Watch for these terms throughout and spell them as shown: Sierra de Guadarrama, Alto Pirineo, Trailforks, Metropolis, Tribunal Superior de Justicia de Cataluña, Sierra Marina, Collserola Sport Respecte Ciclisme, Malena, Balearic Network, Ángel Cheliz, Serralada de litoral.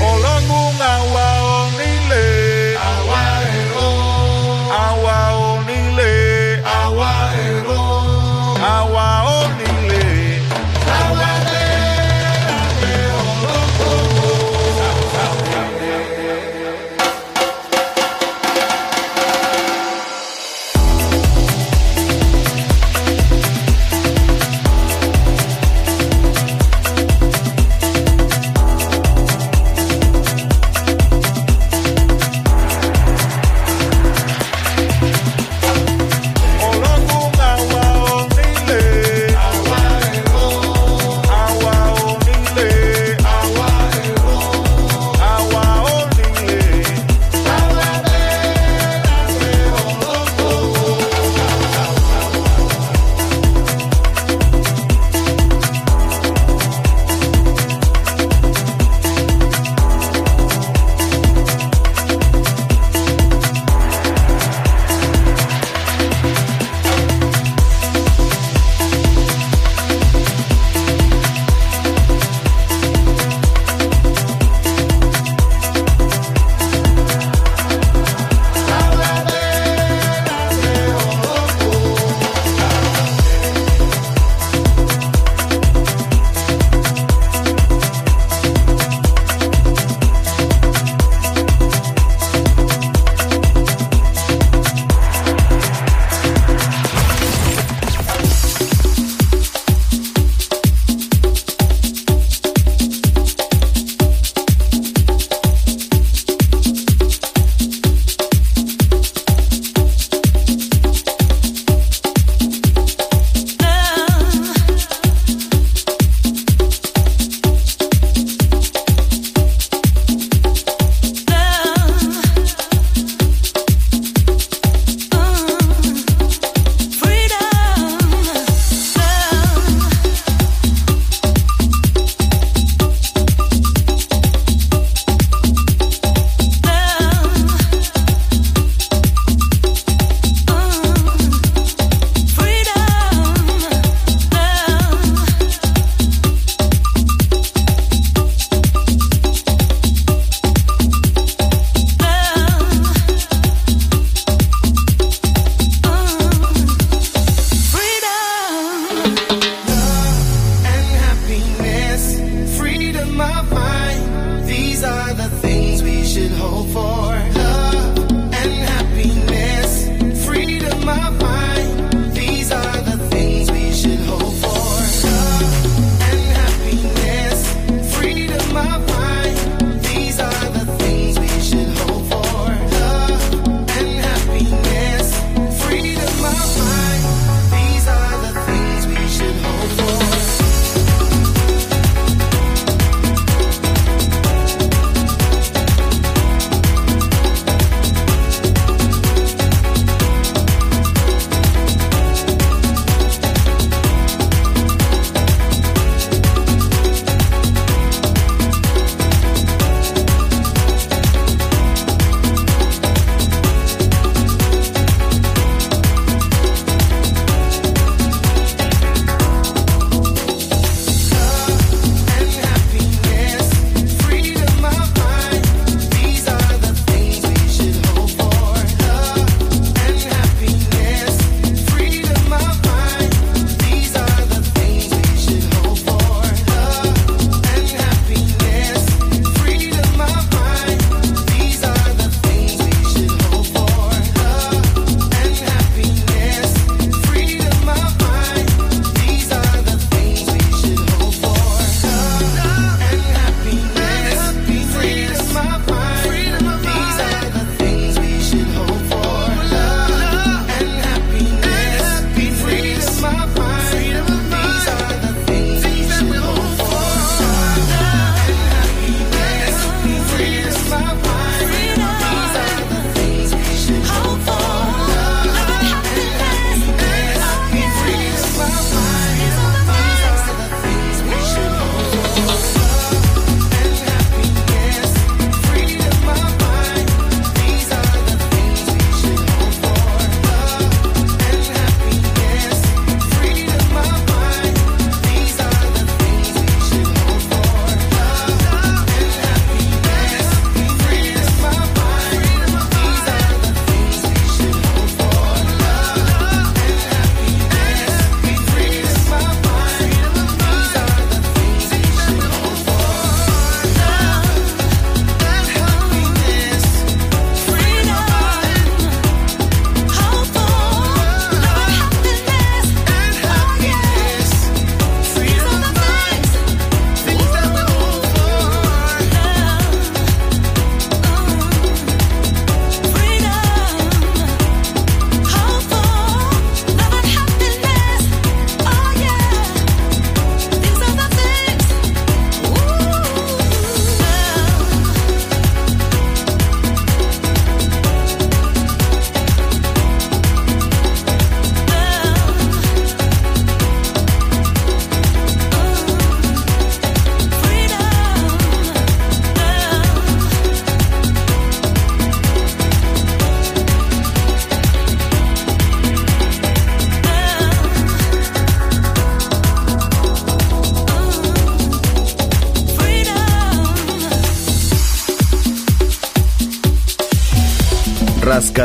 Olongunga wa onile, awa ero,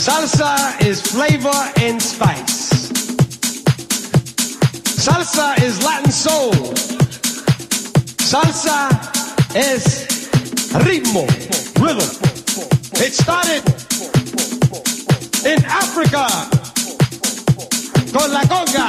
Salsa is flavor and spice. Salsa is Latin soul. Salsa is ritmo, rhythm. It started in Africa con la conga.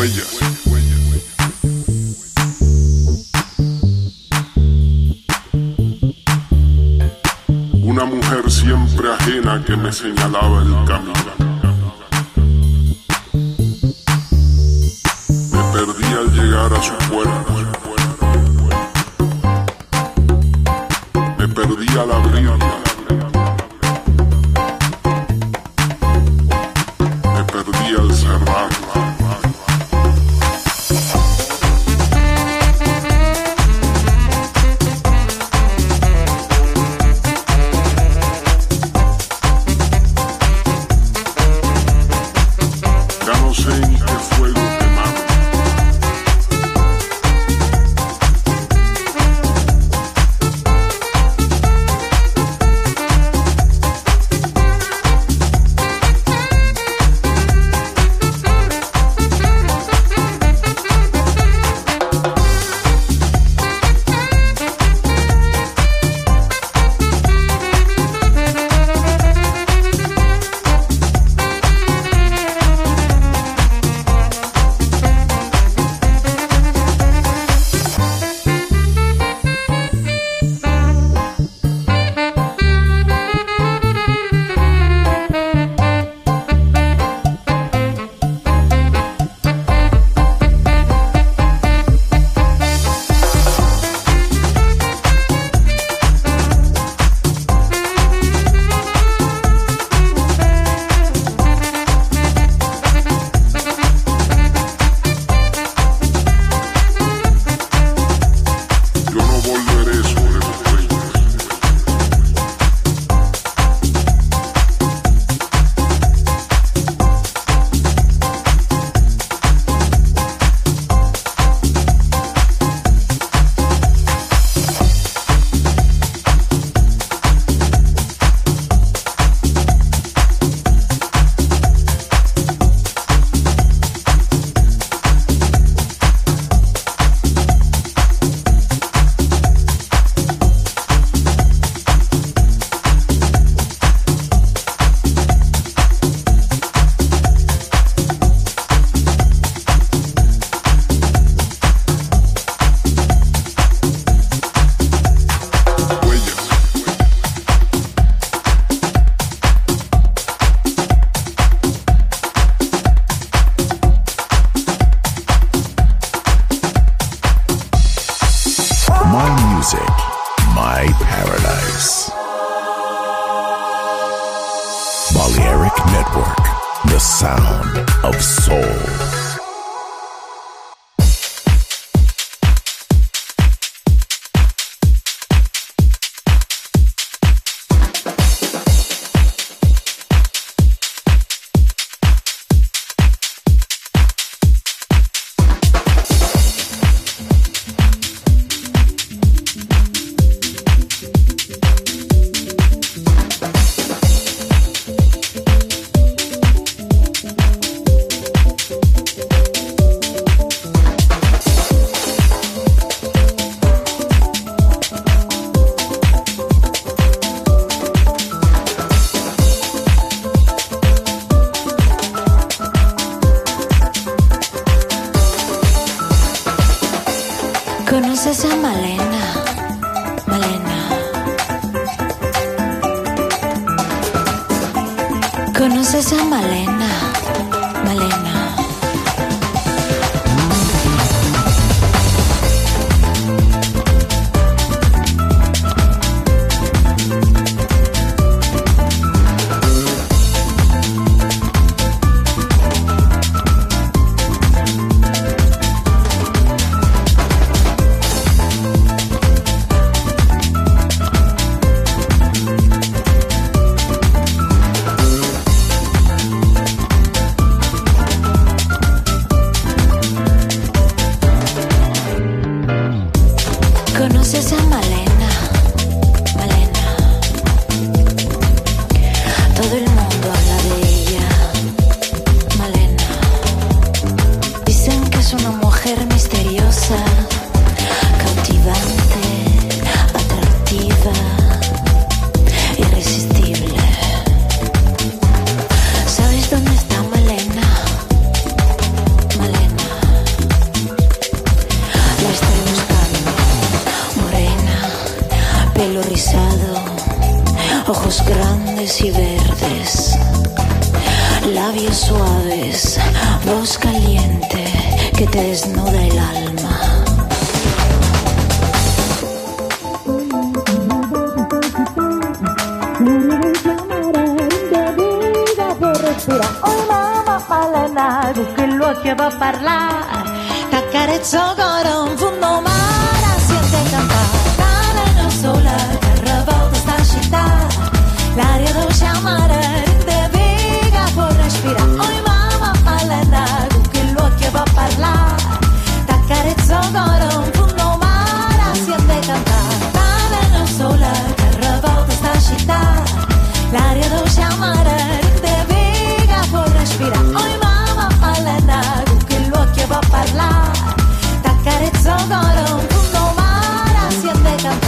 huellas. Una mujer siempre ajena que me señalaba el camino. Me perdí al llegar a su puerta. Me perdí al abrirla. Me perdí al cerrarla. ¿Conoces a Malena? Malena. ¿Conoces a Malena? Malena. ¿Sabes dónde está Malena? Malena. pelo rizado, ojos grandes y verdes, labios suaves, voz caliente que te desnuda el alma. Oh mamma Malena, con quello che va a parlare, t'accarezzo coro un fondo mare, siente cantare, la non sola, che revolta sta città, l'aria dolce amare, rende viva, può respirare. Oh mamma Malena, con quello che va a parlare, t'accarezzo coro un fondo mare, siente cantare, la non sola, che revolta sta città, l'aria dolce amare. Respira, oi mamma Malena, con quello che va a parlare, t'accarezzo coro, un punto mare, si è cantare.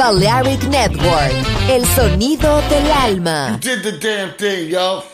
Balearic Network, el sonido del alma. You did the damn thing, yo.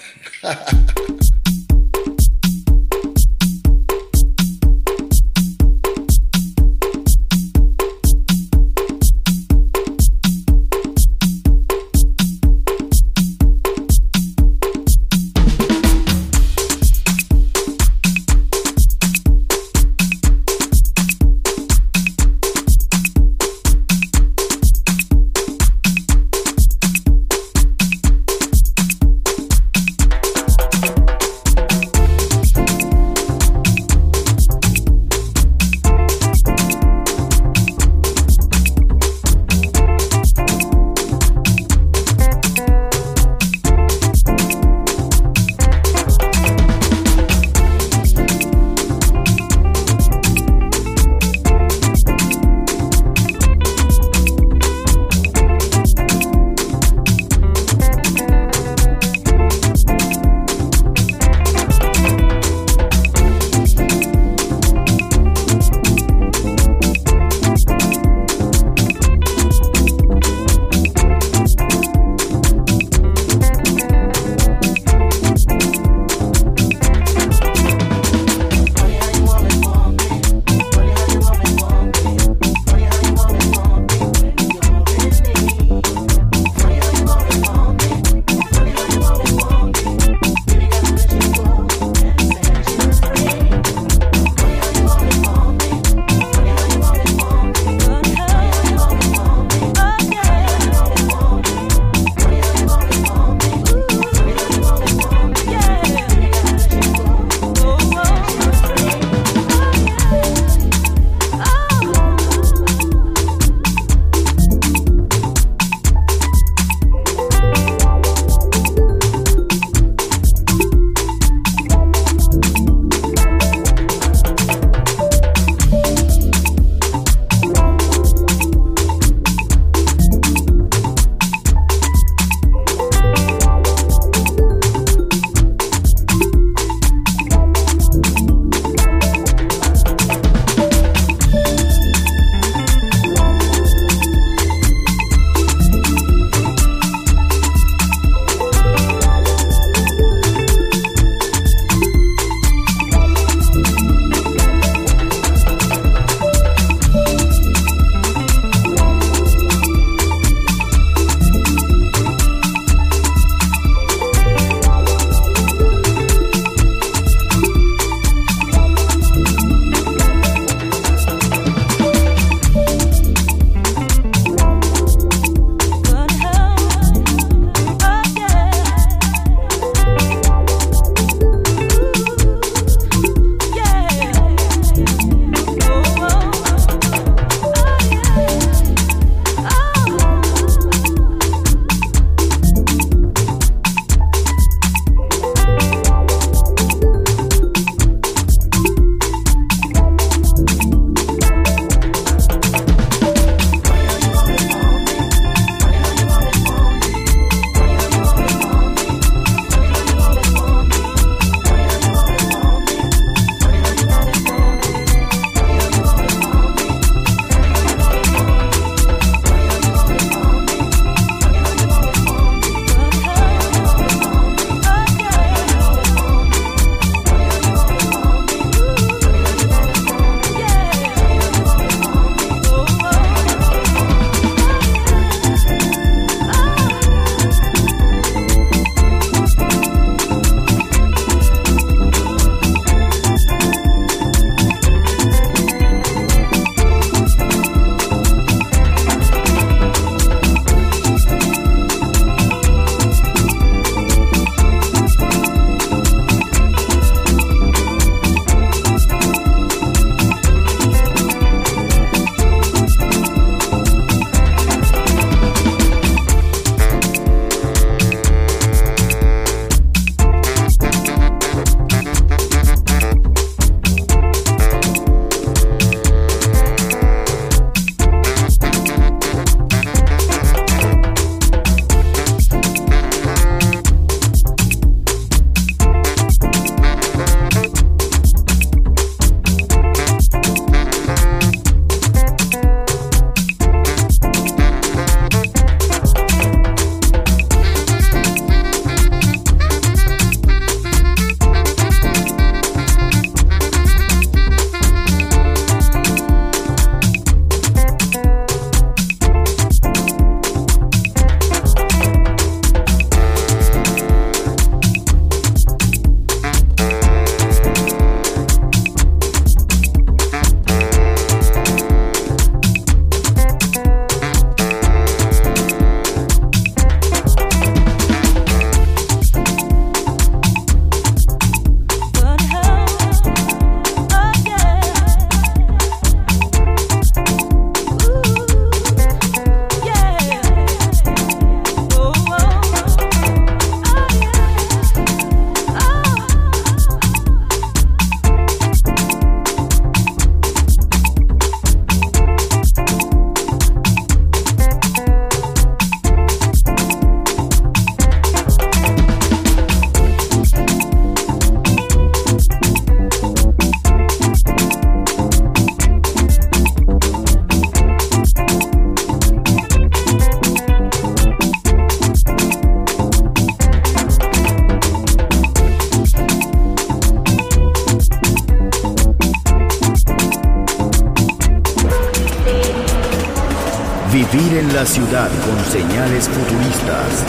Viven la ciudad con señales futuristas,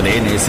trenes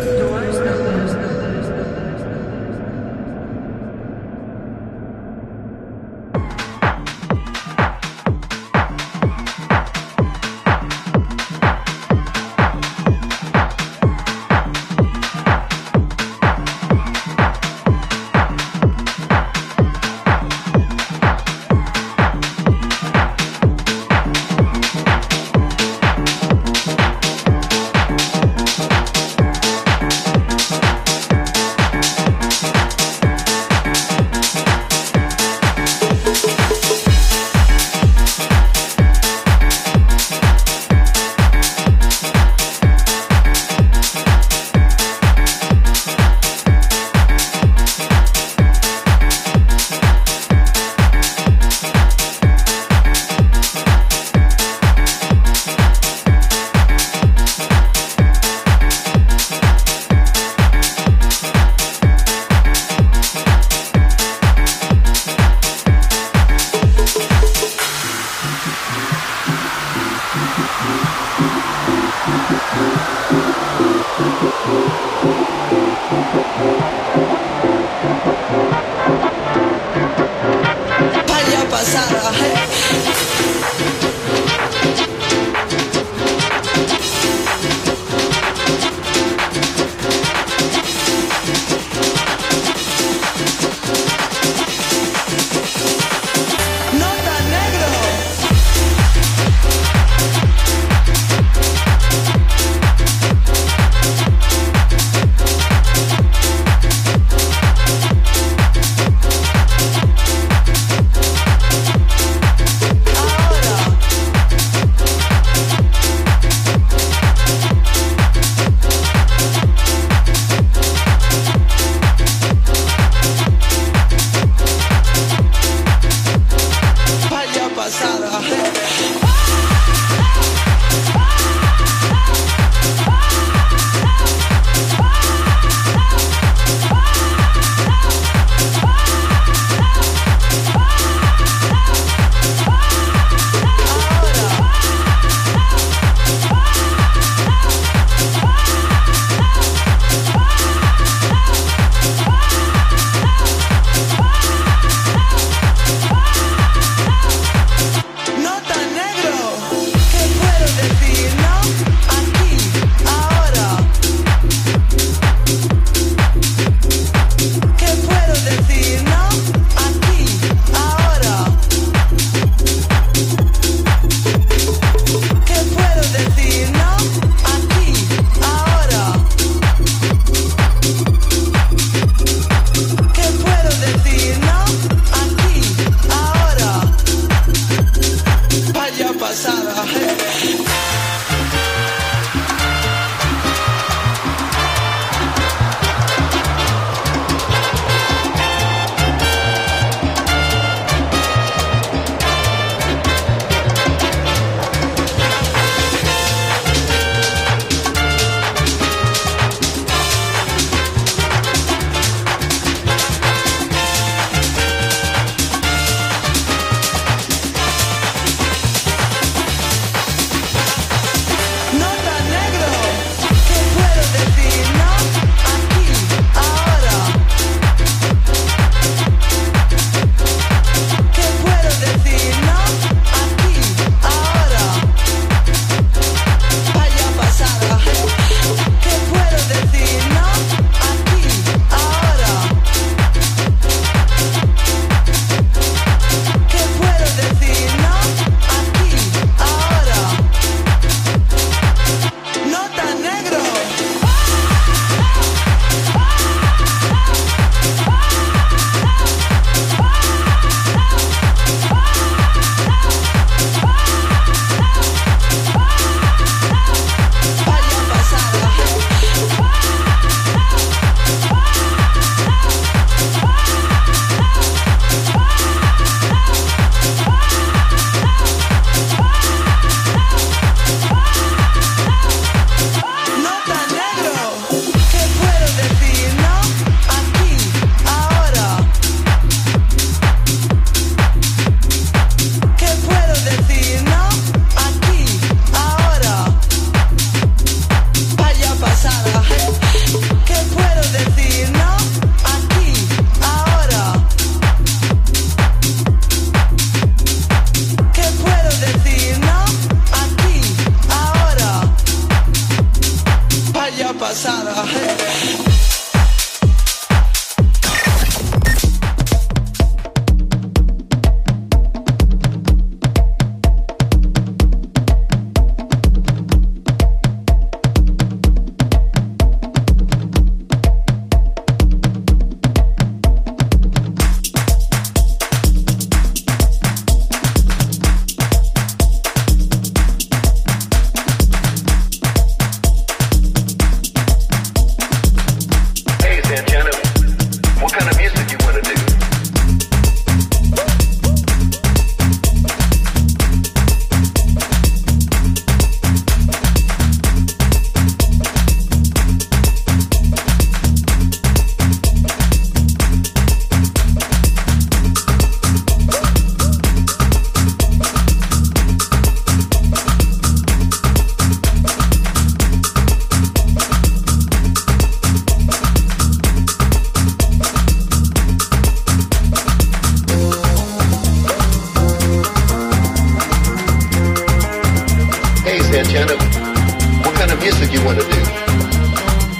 what kind of music you want to do.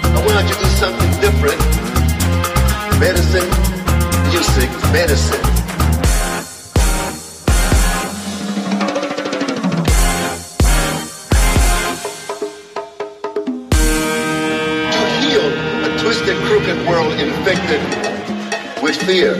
I want you to do something different. Medicine, music, medicine. World infected with fear.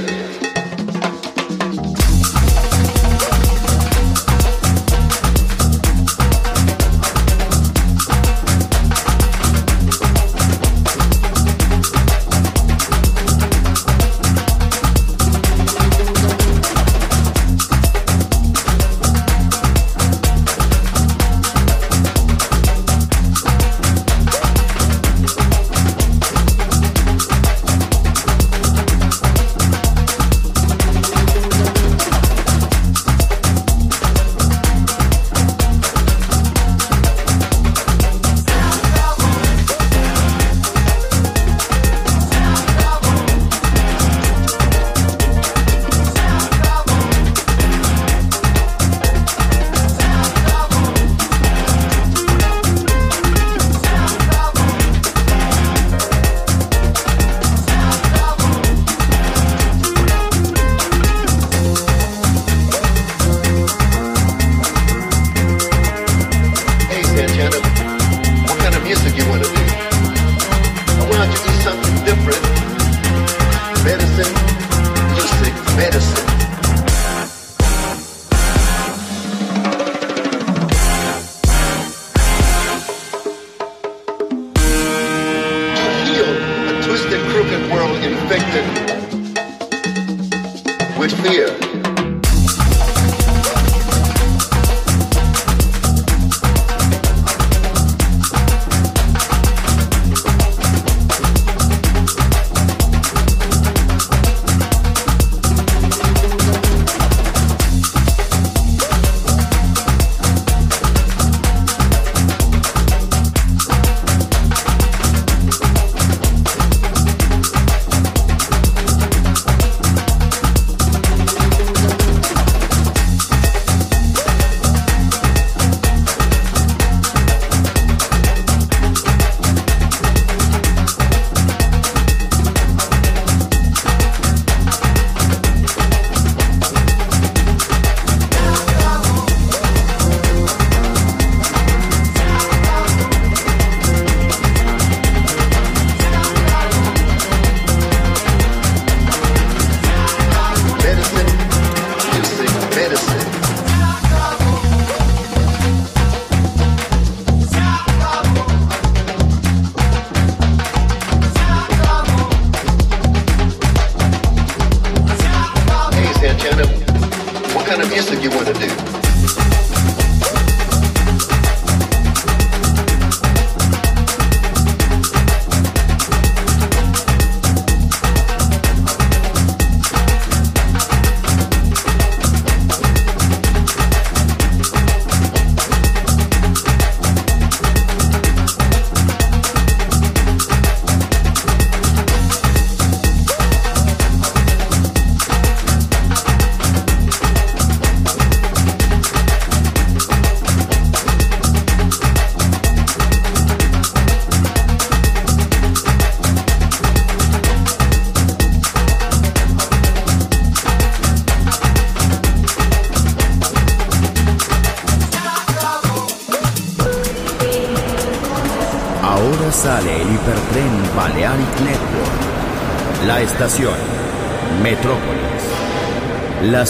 Sale el hipertren Balearic Network. La estación Metrópolis. La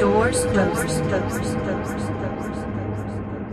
Doors.